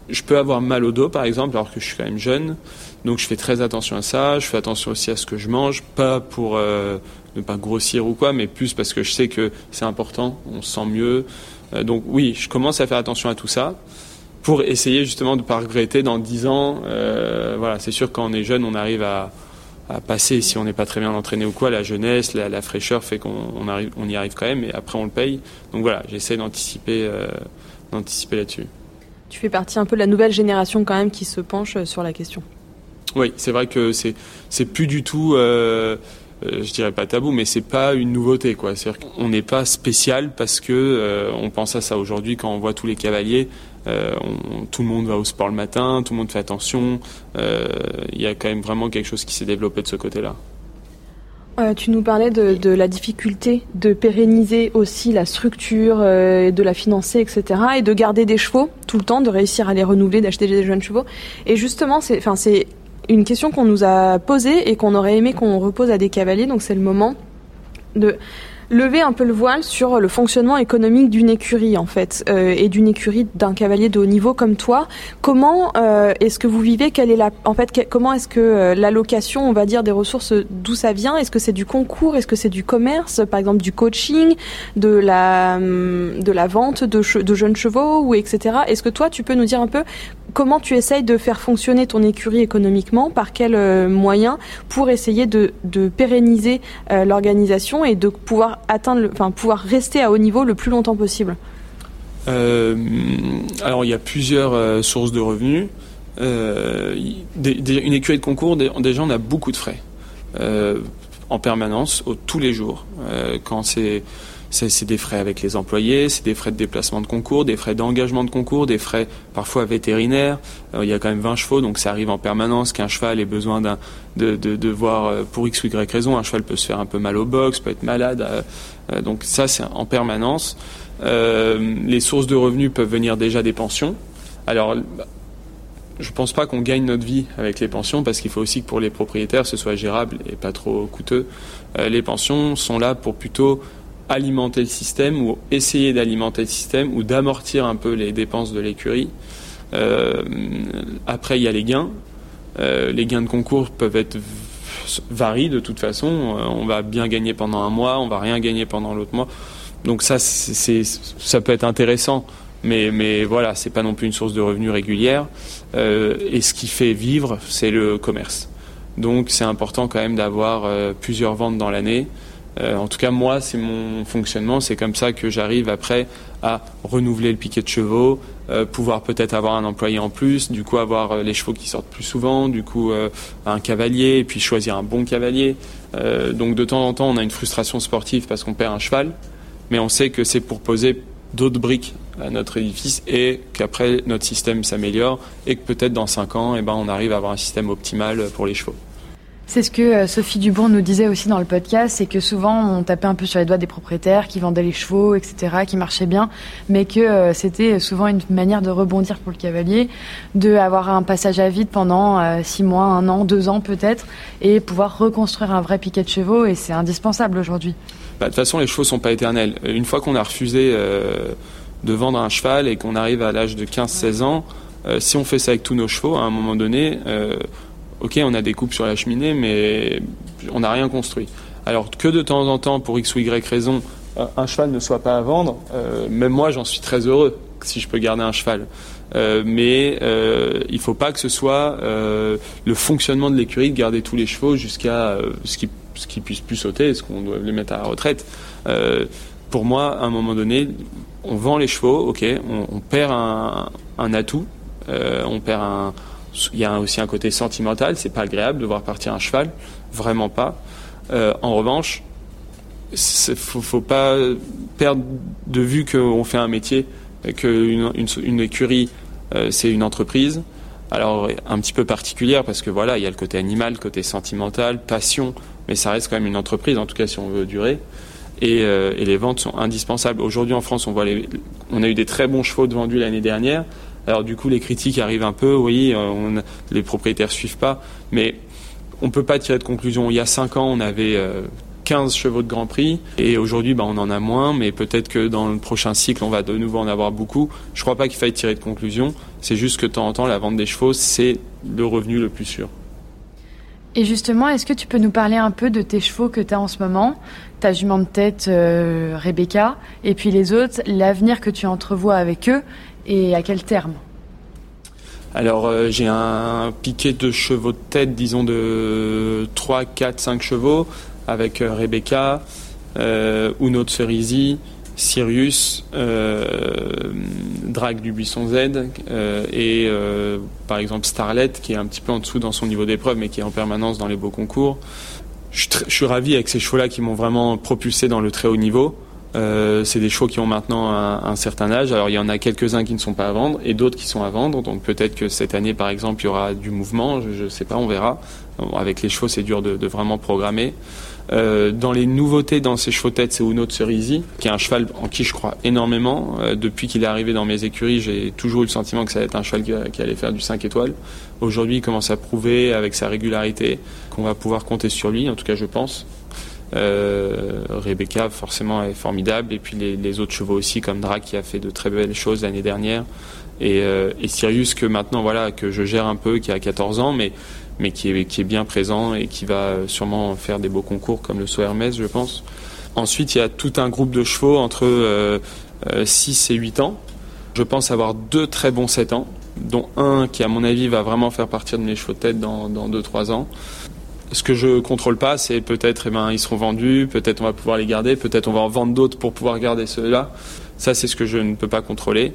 Je peux avoir mal au dos par exemple alors que je suis quand même jeune, donc je fais très attention à ça, je fais attention aussi à ce que je mange, pas pour euh, ne pas grossir ou quoi, mais plus parce que je sais que c'est important, on se sent mieux, euh, donc oui je commence à faire attention à tout ça. Pour essayer justement de ne pas regretter dans dix ans. Euh, voilà, c'est sûr que quand on est jeune, on arrive à, à passer, si on n'est pas très bien entraîné ou quoi, la jeunesse, la, la fraîcheur fait qu'on on arrive, on y arrive quand même, et après on le paye. Donc voilà, j'essaie d'anticiper, euh, d'anticiper là-dessus. Tu fais partie un peu de la nouvelle génération quand même qui se penche sur la question. Oui, c'est vrai que c'est, c'est plus du tout... Euh, Euh, je dirais pas tabou, mais c'est pas une nouveauté, quoi. C'est-à-dire qu'on n'est pas spécial parce que euh, on pense à ça aujourd'hui quand on voit tous les cavaliers. Euh, on, tout le monde va au sport le matin, tout le monde fait attention. Il euh, y a quand même vraiment quelque chose qui s'est développé de ce côté-là. Euh, tu nous parlais de, de la difficulté de pérenniser aussi la structure, euh, de la financer, et cetera, et de garder des chevaux tout le temps, de réussir à les renouveler, d'acheter des jeunes chevaux. Et justement, c'est, enfin, c'est une question qu'on nous a posée et qu'on aurait aimé qu'on repose à des cavaliers, donc c'est le moment de lever un peu le voile sur le fonctionnement économique d'une écurie en fait, euh, et d'une écurie d'un cavalier de haut niveau comme toi. Comment euh, est-ce que vous vivez? Quelle est la, en fait, que, comment est-ce que euh, l'allocation, on va dire, des ressources, d'où ça vient? Est-ce que c'est du concours? Est-ce que c'est du commerce? Par exemple, du coaching, de la de la vente de, che, de jeunes chevaux ou et cetera. Est-ce que toi, tu peux nous dire un peu comment tu essayes de faire fonctionner ton écurie économiquement, par quels euh, moyens, pour essayer de, de pérenniser euh, l'organisation et de pouvoir atteindre, le, enfin, pouvoir rester à haut niveau le plus longtemps possible? euh, Alors, il y a plusieurs euh, sources de revenus. Euh, des, des, une écurie de concours, des, déjà, on a beaucoup de frais euh, en permanence, au, tous les jours. Euh, quand c'est, c'est, c'est des frais avec les employés, c'est des frais de déplacement de concours, des frais d'engagement de concours, des frais parfois vétérinaires. Euh, il y a quand même vingt chevaux, donc ça arrive en permanence qu'un cheval ait besoin d'un De, de, de voir pour X ou Y raison, un cheval peut se faire un peu mal au box, peut être malade, euh, donc ça c'est en permanence. Euh, les sources de revenus peuvent venir déjà des pensions. Alors je pense pas qu'on gagne notre vie avec les pensions parce qu'il faut aussi que pour les propriétaires ce soit gérable et pas trop coûteux. Euh, les pensions sont là pour plutôt alimenter le système ou essayer d'alimenter le système ou d'amortir un peu les dépenses de l'écurie. Euh, après il y a les gains. Euh, les gains de concours peuvent être varient de toute façon. Euh, on va bien gagner pendant un mois, on va rien gagner pendant l'autre mois. Donc ça, c'est, c'est, ça peut être intéressant, mais, mais voilà, c'est pas non plus une source de revenus régulière. Euh, et ce qui fait vivre, c'est le commerce. Donc c'est important quand même d'avoir euh, plusieurs ventes dans l'année. Euh, en tout cas, moi, c'est mon fonctionnement. C'est comme ça que j'arrive après à renouveler le piquet de chevaux, euh, pouvoir peut-être avoir un employé en plus, du coup avoir euh, les chevaux qui sortent plus souvent, du coup euh, un cavalier, et puis choisir un bon cavalier. Euh, donc de temps en temps, on a une frustration sportive parce qu'on perd un cheval, mais on sait que c'est pour poser d'autres briques à notre édifice et qu'après, notre système s'améliore et que peut-être dans cinq ans, eh ben, on arrive à avoir un système optimal pour les chevaux. C'est ce que Sophie Dubourg nous disait aussi dans le podcast, c'est que souvent on tapait un peu sur les doigts des propriétaires qui vendaient les chevaux, et cetera, qui marchaient bien, mais que c'était souvent une manière de rebondir pour le cavalier, de avoir un passage à vide pendant six mois, un an, deux ans peut-être, et pouvoir reconstruire un vrai piquet de chevaux, et c'est indispensable aujourd'hui. Bah, de toute façon, les chevaux sont pas éternels. Une fois qu'on a refusé euh, de vendre un cheval et qu'on arrive à l'âge de quinze seize ans, euh, si on fait ça avec tous nos chevaux, à un moment donné... Euh, ok, on a des coupes sur la cheminée, mais on n'a rien construit. Alors que de temps en temps, pour X ou Y raison, un cheval ne soit pas à vendre, euh, même moi, j'en suis très heureux si je peux garder un cheval. Euh, mais euh, il ne faut pas que ce soit euh, le fonctionnement de l'écurie de garder tous les chevaux jusqu'à euh, ce qu'ils ne qu'ils puissent plus sauter, ce qu'on doit les mettre à la retraite. Euh, pour moi, à un moment donné, on vend les chevaux, ok, on, on perd un, un atout, euh, on perd un... Il y a aussi un côté sentimental, c'est pas agréable de voir partir un cheval, vraiment pas. Euh, en revanche, il faut, faut pas perdre de vue qu'on fait un métier, qu'une une, une écurie, euh, c'est une entreprise. Alors, un petit peu particulière, parce que voilà, il y a le côté animal, le côté sentimental, passion, mais ça reste quand même une entreprise, en tout cas si on veut durer. Et, euh, et les ventes sont indispensables. Aujourd'hui en France, on voit les, on a eu des très bons chevaux de vendus l'année dernière. Alors du coup, les critiques arrivent un peu, oui, on, les propriétaires suivent pas, mais on ne peut pas tirer de conclusion. Il y a cinq ans, on avait euh, quinze chevaux de Grand Prix, et aujourd'hui, bah, on en a moins, mais peut-être que dans le prochain cycle, on va de nouveau en avoir beaucoup. Je ne crois pas qu'il faille tirer de conclusion, c'est juste que de temps en temps, la vente des chevaux, c'est le revenu le plus sûr. Et justement, est-ce que tu peux nous parler un peu de tes chevaux que tu as en ce moment, ta jument de tête euh, Rebecca, et puis les autres, l'avenir que tu entrevois avec eux, et à quel terme ? Alors, euh, j'ai un piquet de chevaux de tête, disons de trois, quatre, cinq chevaux, avec euh, Rebecca, euh, Uno de Cerisi, Sirius, euh, Drag du Buisson Z euh, et euh, par exemple Starlet, qui est un petit peu en dessous dans son niveau d'épreuve mais qui est en permanence dans les beaux concours. Je, tr- je suis ravi avec ces chevaux-là qui m'ont vraiment propulsé dans le très haut niveau. Euh, c'est des chevaux qui ont maintenant un, un certain âge. Alors il y en a quelques-uns qui ne sont pas à vendre et d'autres qui sont à vendre. Donc peut-être que cette année par exemple il y aura du mouvement, je ne sais pas, on verra. Bon, avec les chevaux c'est dur de, de vraiment programmer. Euh, dans les nouveautés dans ces chevaux têtes, c'est Uno de Cerisi, qui est un cheval en qui je crois énormément. Euh, depuis qu'il est arrivé dans mes écuries, j'ai toujours eu le sentiment que ça allait être un cheval qui, qui allait faire du cinq étoiles. Aujourd'hui, il commence à prouver avec sa régularité qu'on va pouvoir compter sur lui, en tout cas je pense. Euh, Rebecca, forcément, est formidable. Et puis les, les autres chevaux aussi, comme Drag, qui a fait de très belles choses l'année dernière. Et, euh, et Sirius, que maintenant, voilà, que je gère un peu, qui a quatorze ans, mais... mais qui est, qui est bien présent et qui va sûrement faire des beaux concours comme le saut Hermès, je pense. Ensuite, il y a tout un groupe de chevaux entre euh, six et huit ans. Je pense avoir deux très bons sept ans, dont un qui, à mon avis, va vraiment faire partir de mes chevaux de tête dans, dans deux à trois ans. Ce que je ne contrôle pas, c'est peut-être eh ben, ils seront vendus, peut-être on va pouvoir les garder, peut-être on va en vendre d'autres pour pouvoir garder ceux-là. Ça, c'est ce que je ne peux pas contrôler.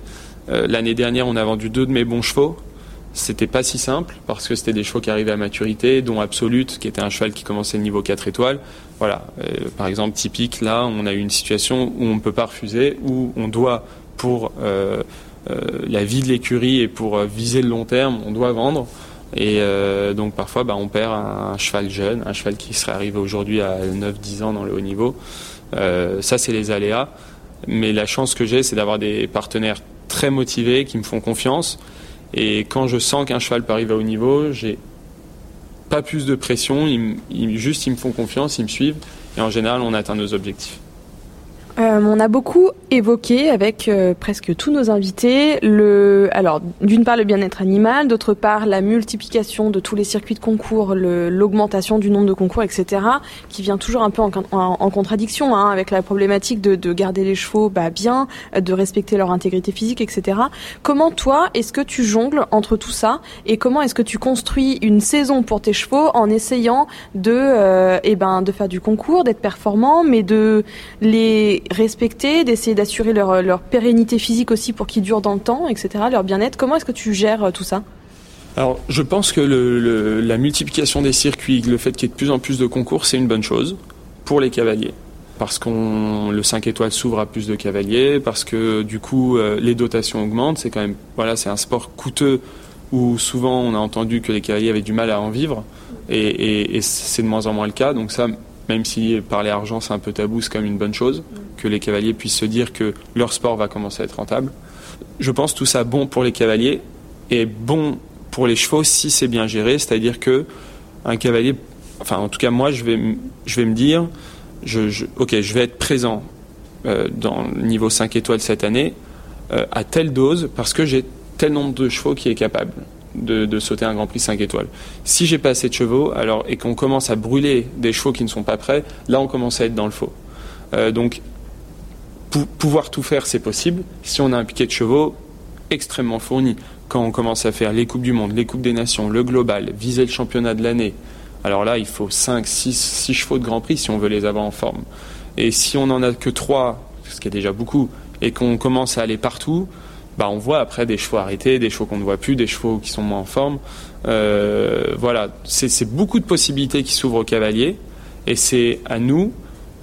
Euh, l'année dernière, on a vendu deux de mes bons chevaux. C'était pas si simple parce que c'était des chevaux qui arrivaient à maturité, dont Absolute, qui était un cheval qui commençait le niveau quatre étoiles. Voilà, euh, par exemple, typique, là, on a eu une situation où on ne peut pas refuser, où on doit, pour euh, euh, la vie de l'écurie et pour euh, viser le long terme, on doit vendre. Et euh, donc parfois, bah, on perd un, un cheval jeune, un cheval qui serait arrivé aujourd'hui à neuf dix ans dans le haut niveau. Euh, ça, c'est les aléas. Mais la chance que j'ai, c'est d'avoir des partenaires très motivés qui me font confiance. Et quand je sens qu'un cheval peut arriver à haut niveau, j'ai pas plus de pression, ils, ils, juste ils me font confiance, ils me suivent, et en général on atteint nos objectifs. Euh, on a beaucoup évoqué avec euh, presque tous nos invités, le, alors d'une part le bien-être animal, d'autre part la multiplication de tous les circuits de concours, le, l'augmentation du nombre de concours, et cetera, qui vient toujours un peu en, en, en contradiction hein, avec la problématique de, de garder les chevaux bah, bien, de respecter leur intégrité physique, et cetera. Comment toi, est-ce que tu jongles entre tout ça et comment est-ce que tu construis une saison pour tes chevaux en essayant de, euh, eh ben, de faire du concours, d'être performant, mais de les respecter, d'essayer d'assurer leur, leur pérennité physique aussi pour qu'ils durent dans le temps, et cetera, leur bien-être. Comment est-ce que tu gères tout ça ? Alors, je pense que le, le, la multiplication des circuits, le fait qu'il y ait de plus en plus de concours, c'est une bonne chose pour les cavaliers. Parce que le cinq étoiles s'ouvre à plus de cavaliers, parce que du coup, les dotations augmentent. C'est quand même, voilà, c'est un sport coûteux où souvent on a entendu que les cavaliers avaient du mal à en vivre et, et, et c'est de moins en moins le cas. Donc ça, même si parler argent c'est un peu tabou, c'est quand même une bonne chose que les cavaliers puissent se dire que leur sport va commencer à être rentable. Je pense tout ça bon pour les cavaliers et bon pour les chevaux si c'est bien géré, c'est-à-dire que un cavalier, enfin en tout cas moi je vais, je vais me dire je, je, ok, je vais être présent euh, dans le niveau cinq étoiles cette année euh, à telle dose parce que j'ai tel nombre de chevaux qui est capable De, de sauter un Grand Prix cinq étoiles. Si j'ai pas assez de chevaux alors, et qu'on commence à brûler des chevaux qui ne sont pas prêts, là on commence à être dans le faux. Euh, donc pou- pouvoir tout faire c'est possible si on a un piquet de chevaux extrêmement fourni. Quand on commence à faire les Coupes du Monde, les Coupes des Nations, le Global, viser le championnat de l'année, alors là il faut cinq, six chevaux de Grand Prix si on veut les avoir en forme. Et si on en a que trois, ce qui est déjà beaucoup, et qu'on commence à aller partout, bah on voit après des chevaux arrêtés, des chevaux qu'on ne voit plus, des chevaux qui sont moins en forme. Euh, voilà, c'est, c'est beaucoup de possibilités qui s'ouvrent aux cavaliers et c'est à nous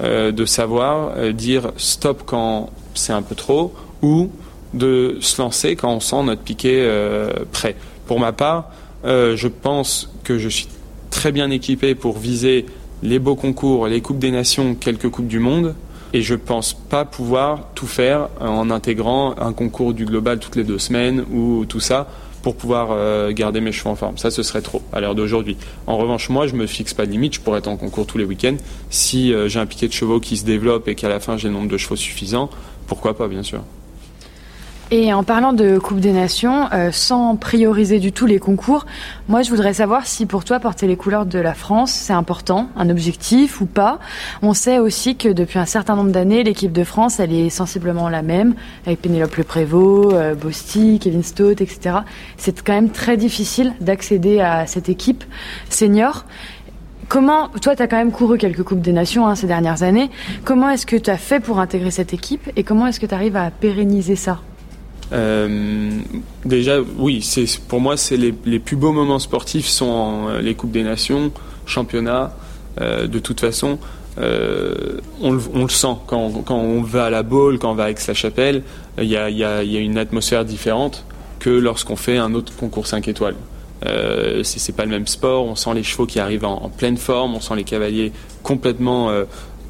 euh, de savoir euh, dire stop quand c'est un peu trop ou de se lancer quand on sent notre piquet euh, prêt. Pour ma part, euh, je pense que je suis très bien équipé pour viser les beaux concours, les Coupes des Nations, quelques Coupes du Monde. et je pense pas pouvoir tout faire en intégrant un concours du global toutes les deux semaines ou tout ça pour pouvoir euh, garder mes cheveux en forme. Ça, ce serait trop à l'heure d'aujourd'hui. En revanche, moi, je me fixe pas de limite. Je pourrais être en concours tous les week-ends. Si euh, j'ai un piquet de chevaux qui se développe et qu'à la fin, j'ai le nombre de chevaux suffisant, pourquoi pas, bien sûr. Et en parlant de Coupe des Nations, euh, sans prioriser du tout les concours, moi je voudrais savoir si pour toi porter les couleurs de la France c'est important, un objectif ou pas. On sait aussi que depuis un certain nombre d'années, l'équipe de France elle est sensiblement la même, avec Pénélope Le Prévost, euh, Bosti, Kevin Stott, et cetera. C'est quand même très difficile d'accéder à cette équipe senior. Comment, toi tu as quand même couru quelques Coupes des Nations hein, ces dernières années, comment est-ce que tu as fait pour intégrer cette équipe et comment est-ce que tu arrives à pérenniser ça ? Euh, déjà, oui, c'est, pour moi, c'est les, les plus beaux moments sportifs sont en, euh, les Coupes des Nations, championnats. Euh, de toute façon, euh, on, on le sent quand on, quand on va à la Baule, quand on va à Aix-la-Chapelle, il y a, y a, y a une atmosphère différente que lorsqu'on fait un autre concours cinq étoiles. Euh, c'est, c'est pas le même sport. On sent les chevaux qui arrivent en, en pleine forme, on sent les cavaliers complètement euh,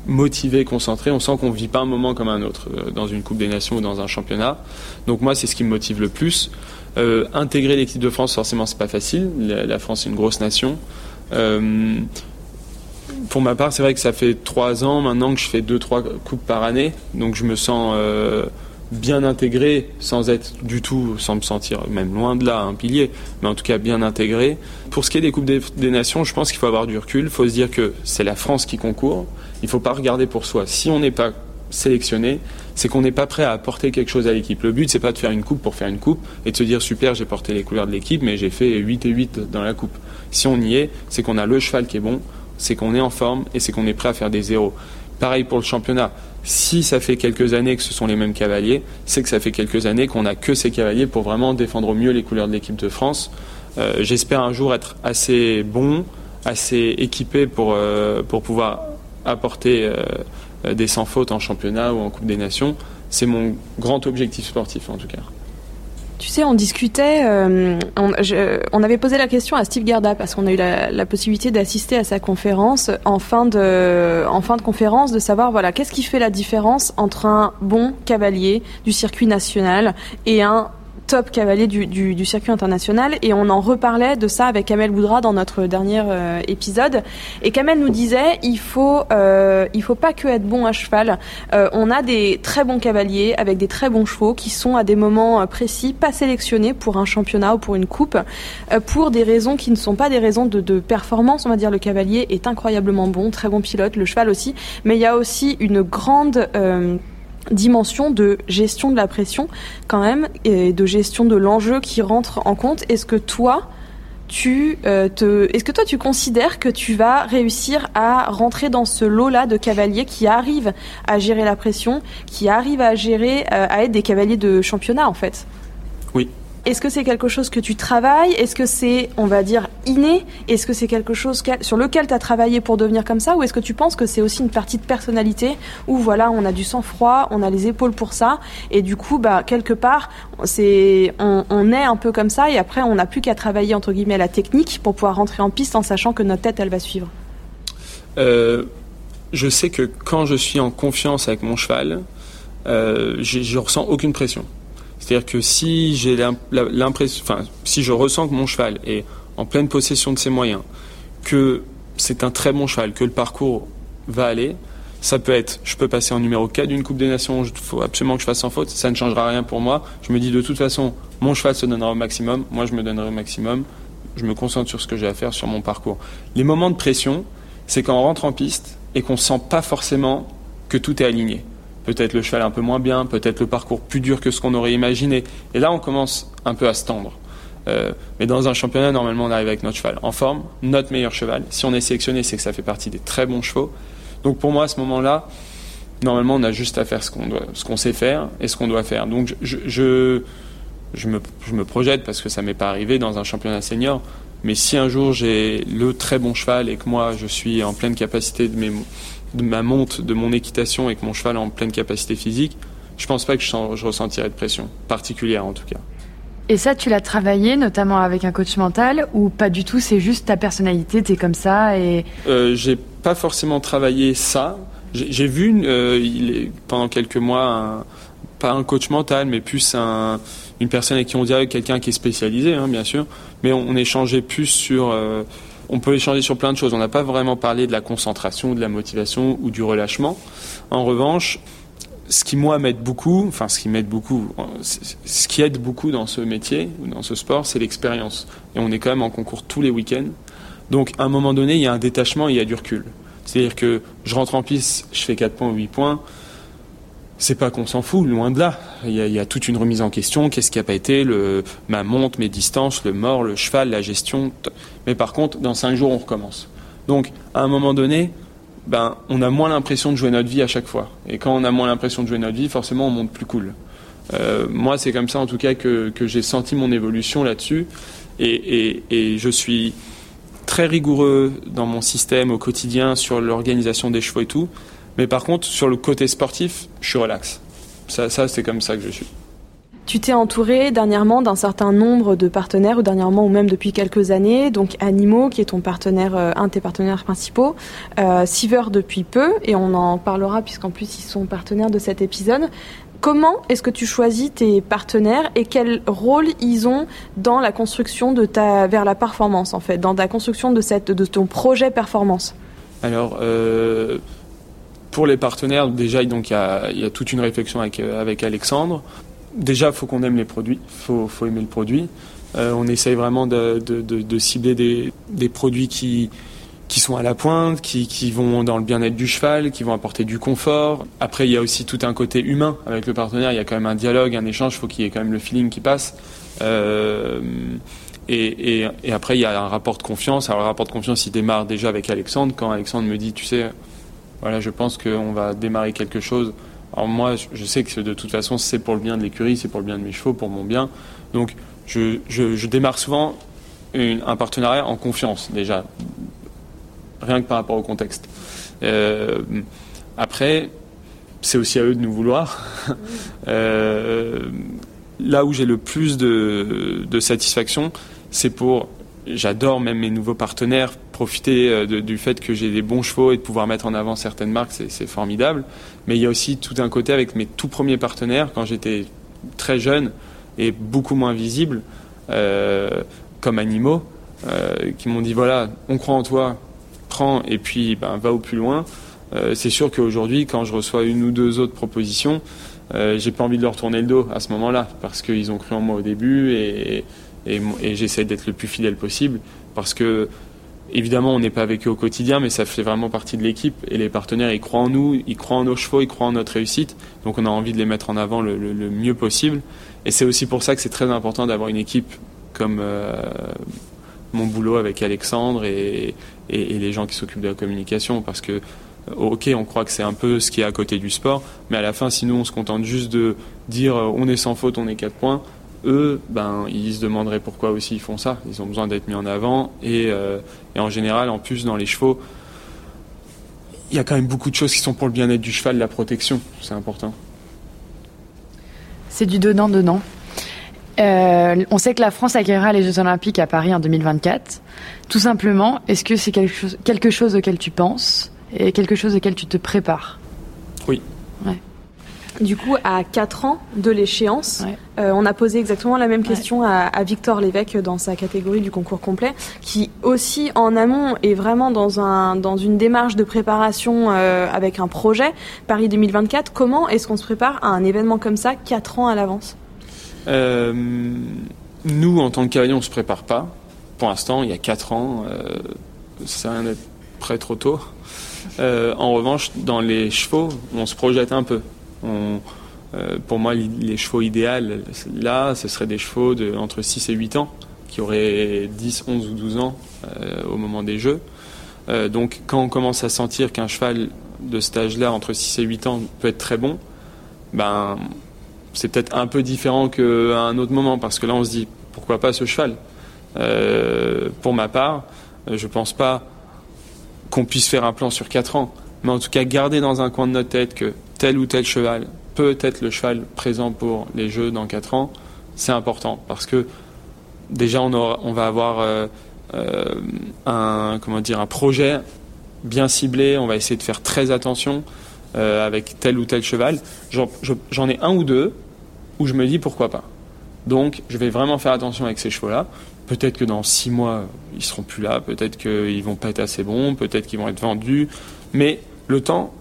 motivé, concentré, on sent qu'on ne vit pas un moment comme un autre euh, dans une Coupe des Nations ou dans un championnat. Donc moi, c'est ce qui me motive le plus. Euh, intégrer l'équipe de France, forcément, c'est pas facile. La, la France est une grosse nation. Euh, pour ma part, c'est vrai que ça fait trois ans maintenant que je fais deux, trois coupes par année. Donc je me sens euh, bien intégré, sans être du tout, sans me sentir même loin de là un pilier, mais en tout cas bien intégré. Pour ce qui est des Coupes des, des Nations, je pense qu'il faut avoir du recul. Il faut se dire que c'est la France qui concourt. Il ne faut pas regarder pour soi. Si on n'est pas sélectionné, c'est qu'on n'est pas prêt à apporter quelque chose à l'équipe. Le but, c'est pas de faire une coupe pour faire une coupe et de se dire super, j'ai porté les couleurs de l'équipe, mais j'ai fait huit et huit dans la coupe. Si on y est, c'est qu'on a le cheval qui est bon, c'est qu'on est en forme et c'est qu'on est prêt à faire des zéros. Pareil pour le championnat. Si ça fait quelques années que ce sont les mêmes cavaliers, c'est que ça fait quelques années qu'on n'a que ces cavaliers pour vraiment défendre au mieux les couleurs de l'équipe de France. Euh, j'espère un jour être assez bon, assez équipé pour, euh, pour pouvoir apporter euh, des sans fautes en championnat ou en Coupe des Nations. C'est mon grand objectif sportif en tout cas. Tu sais, on discutait, euh, on, je, on avait posé la question à Steve Garda parce qu'on a eu la, la possibilité d'assister à sa conférence en fin de, en fin de conférence, de savoir voilà, qu'est-ce qui fait la différence entre un bon cavalier du circuit national et un top cavalier du, du, du circuit international, et on en reparlait de ça avec Kamel Boudra dans notre dernier euh, épisode, et Kamel nous disait il faut euh, il faut pas que être bon à cheval, euh, on a des très bons cavaliers avec des très bons chevaux qui sont à des moments précis pas sélectionnés pour un championnat ou pour une coupe euh, pour des raisons qui ne sont pas des raisons de, de performance, on va dire. Le cavalier est incroyablement bon, très bon pilote, le cheval aussi, mais il y a aussi une grande euh, dimension de gestion de la pression quand même et de gestion de l'enjeu qui rentre en compte. Est-ce que toi tu euh, te est-ce que toi tu considères que tu vas réussir à rentrer dans ce lot-là de cavaliers qui arrivent à gérer la pression, qui arrivent à gérer euh, à être des cavaliers de championnat en fait? Oui. Est-ce que c'est quelque chose que tu travailles? Est-ce que c'est, on va dire, inné? Est-ce que c'est quelque chose sur lequel tu as travaillé pour devenir comme ça? Ou est-ce que tu penses que c'est aussi une partie de personnalité où, voilà, on a du sang-froid, on a les épaules pour ça, et du coup, bah, quelque part, c'est, on, on est un peu comme ça, et après, on n'a plus qu'à travailler, entre guillemets, la technique pour pouvoir rentrer en piste en sachant que notre tête, elle va suivre? euh, Je sais que quand je suis en confiance avec mon cheval, euh, je ne ressens aucune pression. C'est-à-dire que si j'ai l'impression, enfin, si je ressens que mon cheval est en pleine possession de ses moyens, que c'est un très bon cheval, que le parcours va aller, ça peut être, je peux passer en numéro quatre d'une Coupe des Nations, il faut absolument que je fasse sans faute, ça ne changera rien pour moi. Je me dis de toute façon, mon cheval se donnera au maximum, moi je me donnerai au maximum, je me concentre sur ce que j'ai à faire, sur mon parcours. Les moments de pression, c'est quand on rentre en piste et qu'on ne sent pas forcément que tout est aligné. Peut-être le cheval un peu moins bien, peut-être le parcours plus dur que ce qu'on aurait imaginé. Et là, on commence un peu à se tendre. Euh, mais dans un championnat, normalement, on arrive avec notre cheval en forme, notre meilleur cheval. Si on est sélectionné, c'est que ça fait partie des très bons chevaux. Donc pour moi, à ce moment-là, normalement, on a juste à faire ce qu'on doit, ce qu'on sait faire et ce qu'on doit faire. Donc je, je, je, me, je me projette parce que ça ne m'est pas arrivé dans un championnat senior. Mais si un jour, j'ai le très bon cheval et que moi, je suis en pleine capacité de mes... de ma monte, de mon équitation et que mon cheval est en pleine capacité physique, je pense pas que je, je ressentirais de pression particulière en tout cas. Et ça, tu l'as travaillé notamment avec un coach mental ou pas du tout? C'est juste ta personnalité, t'es comme ça et... Euh, j'ai pas forcément travaillé ça, J'ai, j'ai vu euh, il est, pendant quelques mois, un, pas un coach mental, mais plus un, une personne avec qui on dialogue, quelqu'un qui est spécialisé, hein, bien sûr. Mais on, on échangeait plus sur... Euh, on peut échanger sur plein de choses. On n'a pas vraiment parlé de la concentration, de la motivation ou du relâchement. En revanche... Ce qui, moi, m'aide beaucoup, enfin, ce qui m'aide beaucoup, ce qui aide beaucoup dans ce métier, dans ce sport, c'est l'expérience. Et on est quand même en concours tous les week-ends. Donc, à un moment donné, il y a un détachement et il y a du recul. C'est-à-dire que je rentre en piste, je fais quatre points ou huit points. C'est pas qu'on s'en fout, loin de là. Il y a, il y a toute une remise en question. Qu'est-ce qui n'a pas été le, ma monte, mes distances, le mort, le cheval, la gestion. Mais par contre, dans cinq jours, on recommence. Donc, à un moment donné... Ben, on a moins l'impression de jouer notre vie à chaque fois. Et quand on a moins l'impression de jouer notre vie, forcément, on monte plus cool. Euh, moi, c'est comme ça, en tout cas, que, que j'ai senti mon évolution là-dessus. Et, et, et je suis très rigoureux dans mon système au quotidien sur l'organisation des chevaux et tout. Mais par contre, sur le côté sportif, je suis relax. Ça, ça c'est comme ça que je suis. Tu t'es entouré dernièrement d'un certain nombre de partenaires, ou dernièrement, ou même depuis quelques années. Donc Animo, qui est ton partenaire, euh, un de tes partenaires principaux, euh, Seaver depuis peu, et on en parlera puisqu'en plus ils sont partenaires de cet épisode. Comment est-ce que tu choisis tes partenaires et quel rôle ils ont dans la construction de ta, vers la performance en fait, dans la construction de cette, de ton projet performance? Alors. Euh... Pour les partenaires, déjà, donc il y a, il y a toute une réflexion avec, avec Alexandre. Déjà, il faut qu'on aime les produits, il faut, faut aimer le produit. Euh, on essaye vraiment de, de, de, de cibler des, des produits qui, qui sont à la pointe, qui, qui vont dans le bien-être du cheval, qui vont apporter du confort. Après, il y a aussi tout un côté humain avec le partenaire. Il y a quand même un dialogue, un échange, il faut qu'il y ait quand même le feeling qui passe. Euh, et, et, et après, il y a un rapport de confiance. Alors, le rapport de confiance, il démarre déjà avec Alexandre. Quand Alexandre me dit, tu sais... Voilà, je pense qu'on va démarrer quelque chose. Alors moi, je sais que de toute façon, c'est pour le bien de l'écurie, c'est pour le bien de mes chevaux, pour mon bien. Donc, je, je, je démarre souvent une, un partenariat en confiance, déjà, rien que par rapport au contexte. Euh, après, c'est aussi à eux de nous vouloir. Euh, là où j'ai le plus de, de satisfaction, c'est pour... J'adore même mes nouveaux partenaires, profiter de, du fait que j'ai des bons chevaux et de pouvoir mettre en avant certaines marques, c'est, c'est formidable. Mais il y a aussi tout un côté avec mes tout premiers partenaires, quand j'étais très jeune et beaucoup moins visible, euh, comme Animo, euh, qui m'ont dit voilà, on croit en toi, prends et puis ben, va au plus loin. Euh, c'est sûr qu'aujourd'hui, quand je reçois une ou deux autres propositions, euh, j'ai pas envie de leur tourner le dos à ce moment-là, parce qu'ils ont cru en moi au début et, et Et, et j'essaie d'être le plus fidèle possible parce que, évidemment, on n'est pas avec eux au quotidien, mais ça fait vraiment partie de l'équipe. Et les partenaires, ils croient en nous, ils croient en nos chevaux, ils croient en notre réussite. Donc, on a envie de les mettre en avant le, le, le mieux possible. Et c'est aussi pour ça que c'est très important d'avoir une équipe comme euh, mon boulot avec Alexandre et, et, et les gens qui s'occupent de la communication. Parce que, ok, on croit que c'est un peu ce qui est à côté du sport, mais à la fin, si nous, on se contente juste de dire on est sans faute, on est quatre points. Eux, ben, ils se demanderaient pourquoi aussi ils font ça. Ils ont besoin d'être mis en avant. Et, euh, et en général, en plus, dans les chevaux, il y a quand même beaucoup de choses qui sont pour le bien-être du cheval, la protection. C'est important. C'est du donnant-donnant. Euh, on sait que la France accueillera les Jeux Olympiques à Paris en deux mille vingt-quatre. Tout simplement, est-ce que c'est quelque chose, quelque chose auquel tu penses et quelque chose auquel tu te prépares? Oui. Ouais. Du coup, à quatre ans de l'échéance, ouais. euh, on a posé exactement la même question ouais. à, à Victor Lévesque dans sa catégorie du concours complet, qui aussi en amont est vraiment dans, un, dans une démarche de préparation euh, avec un projet. Paris deux mille vingt-quatre, comment est-ce qu'on se prépare à un événement comme ça quatre ans à l'avance ? euh, Nous, en tant que cavalier, on ne se prépare pas. Pour l'instant, il y a quatre ans, euh, ça n'a rien d'être prêt trop tôt. Euh, en revanche, dans les chevaux, on se projette un peu. On, euh, pour moi, les chevaux idéaux, là, ce seraient des chevaux de, entre six et huit ans, qui auraient dix, onze ou douze ans euh, au moment des Jeux. Euh, donc, quand on commence à sentir qu'un cheval de cet âge-là, entre six et huit ans, peut être très bon, ben, c'est peut-être un peu différent qu'à un autre moment, parce que là, on se dit, pourquoi pas ce cheval ? euh, Pour ma part, je pense pas qu'on puisse faire un plan sur quatre ans, mais en tout cas, garder dans un coin de notre tête que tel ou tel cheval peut être le cheval présent pour les Jeux dans quatre ans, c'est important parce que déjà on, aura, on va avoir euh, euh, un, comment dire, un projet bien ciblé, on va essayer de faire très attention euh, avec tel ou tel cheval. J'en, je, j'en ai un ou deux où je me dis pourquoi pas. Donc je vais vraiment faire attention avec ces chevaux-là. Peut-être que dans six mois, ils ne seront plus là, peut-être qu'ils vont pas être assez bons, peut-être qu'ils vont être vendus. Mais le temps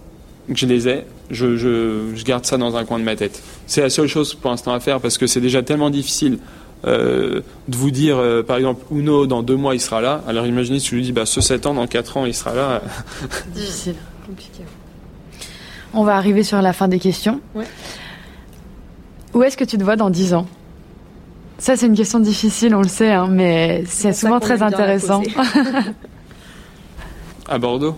que je les ai, je, je, je garde ça dans un coin de ma tête. C'est la seule chose pour l'instant à faire parce que c'est déjà tellement difficile euh, de vous dire, euh, par exemple, Uno, dans deux mois, il sera là. Alors imaginez si je lui dis, bah, ce sept ans, dans quatre ans, il sera là. Difficile, compliqué. On va arriver sur la fin des questions. Ouais. Où est-ce que tu te vois dans dix ans ? Ça, c'est une question difficile, on le sait, hein, mais c'est, c'est souvent très intéressant. À Bordeaux,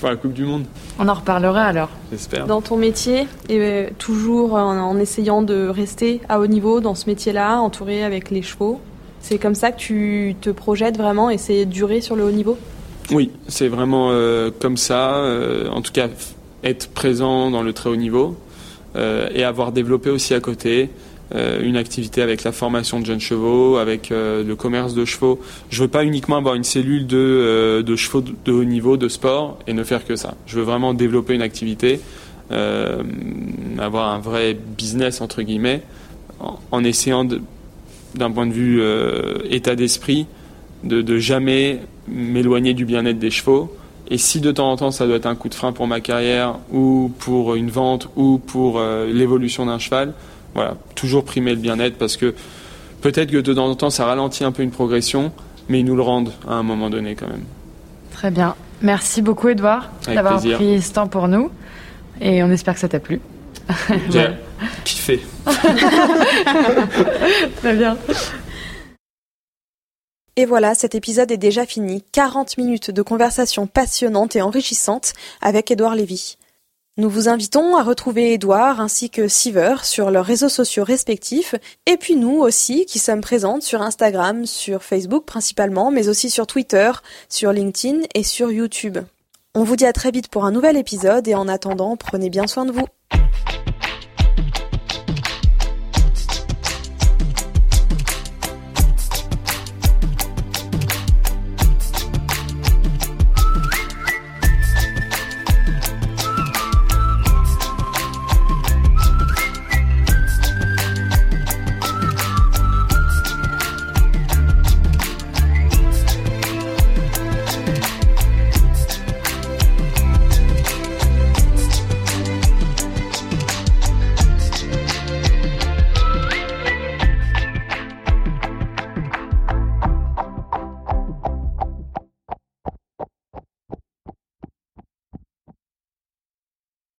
pour la Coupe du Monde. On en reparlera alors. J'espère. Dans ton métier, et toujours en essayant de rester à haut niveau dans ce métier-là, entouré avec les chevaux. C'est comme ça que tu te projettes vraiment, essayer de durer sur le haut niveau ? Oui, c'est vraiment euh, comme ça. Euh, en tout cas, être présent dans le très haut niveau euh, et avoir développé aussi à côté une activité avec la formation de jeunes chevaux, avec euh, le commerce de chevaux. Je veux pas uniquement avoir une cellule de, euh, de chevaux de haut niveau, de sport, et ne faire que ça. Je veux vraiment développer une activité, euh, avoir un vrai business, entre guillemets, en, en essayant, de, d'un point de vue euh, état d'esprit, de, de jamais m'éloigner du bien-être des chevaux. Et si de temps en temps, ça doit être un coup de frein pour ma carrière, ou pour une vente, ou pour euh, l'évolution d'un cheval, voilà, toujours primer le bien-être parce que peut-être que de temps en temps ça ralentit un peu une progression, mais ils nous le rendent à un moment donné quand même. Très bien. Merci beaucoup Édouard d'avoir plaisir. Pris ce temps pour nous et on espère que ça t'a plu. J'ai ouais. kiffé. Très bien. Et voilà, cet épisode est déjà fini. quarante minutes de conversation passionnante et enrichissante avec Édouard Levy. Nous vous invitons à retrouver Édouard ainsi que Seaver sur leurs réseaux sociaux respectifs et puis nous aussi qui sommes présentes sur Instagram, sur Facebook principalement, mais aussi sur Twitter, sur LinkedIn et sur YouTube. On vous dit à très vite pour un nouvel épisode et en attendant, prenez bien soin de vous.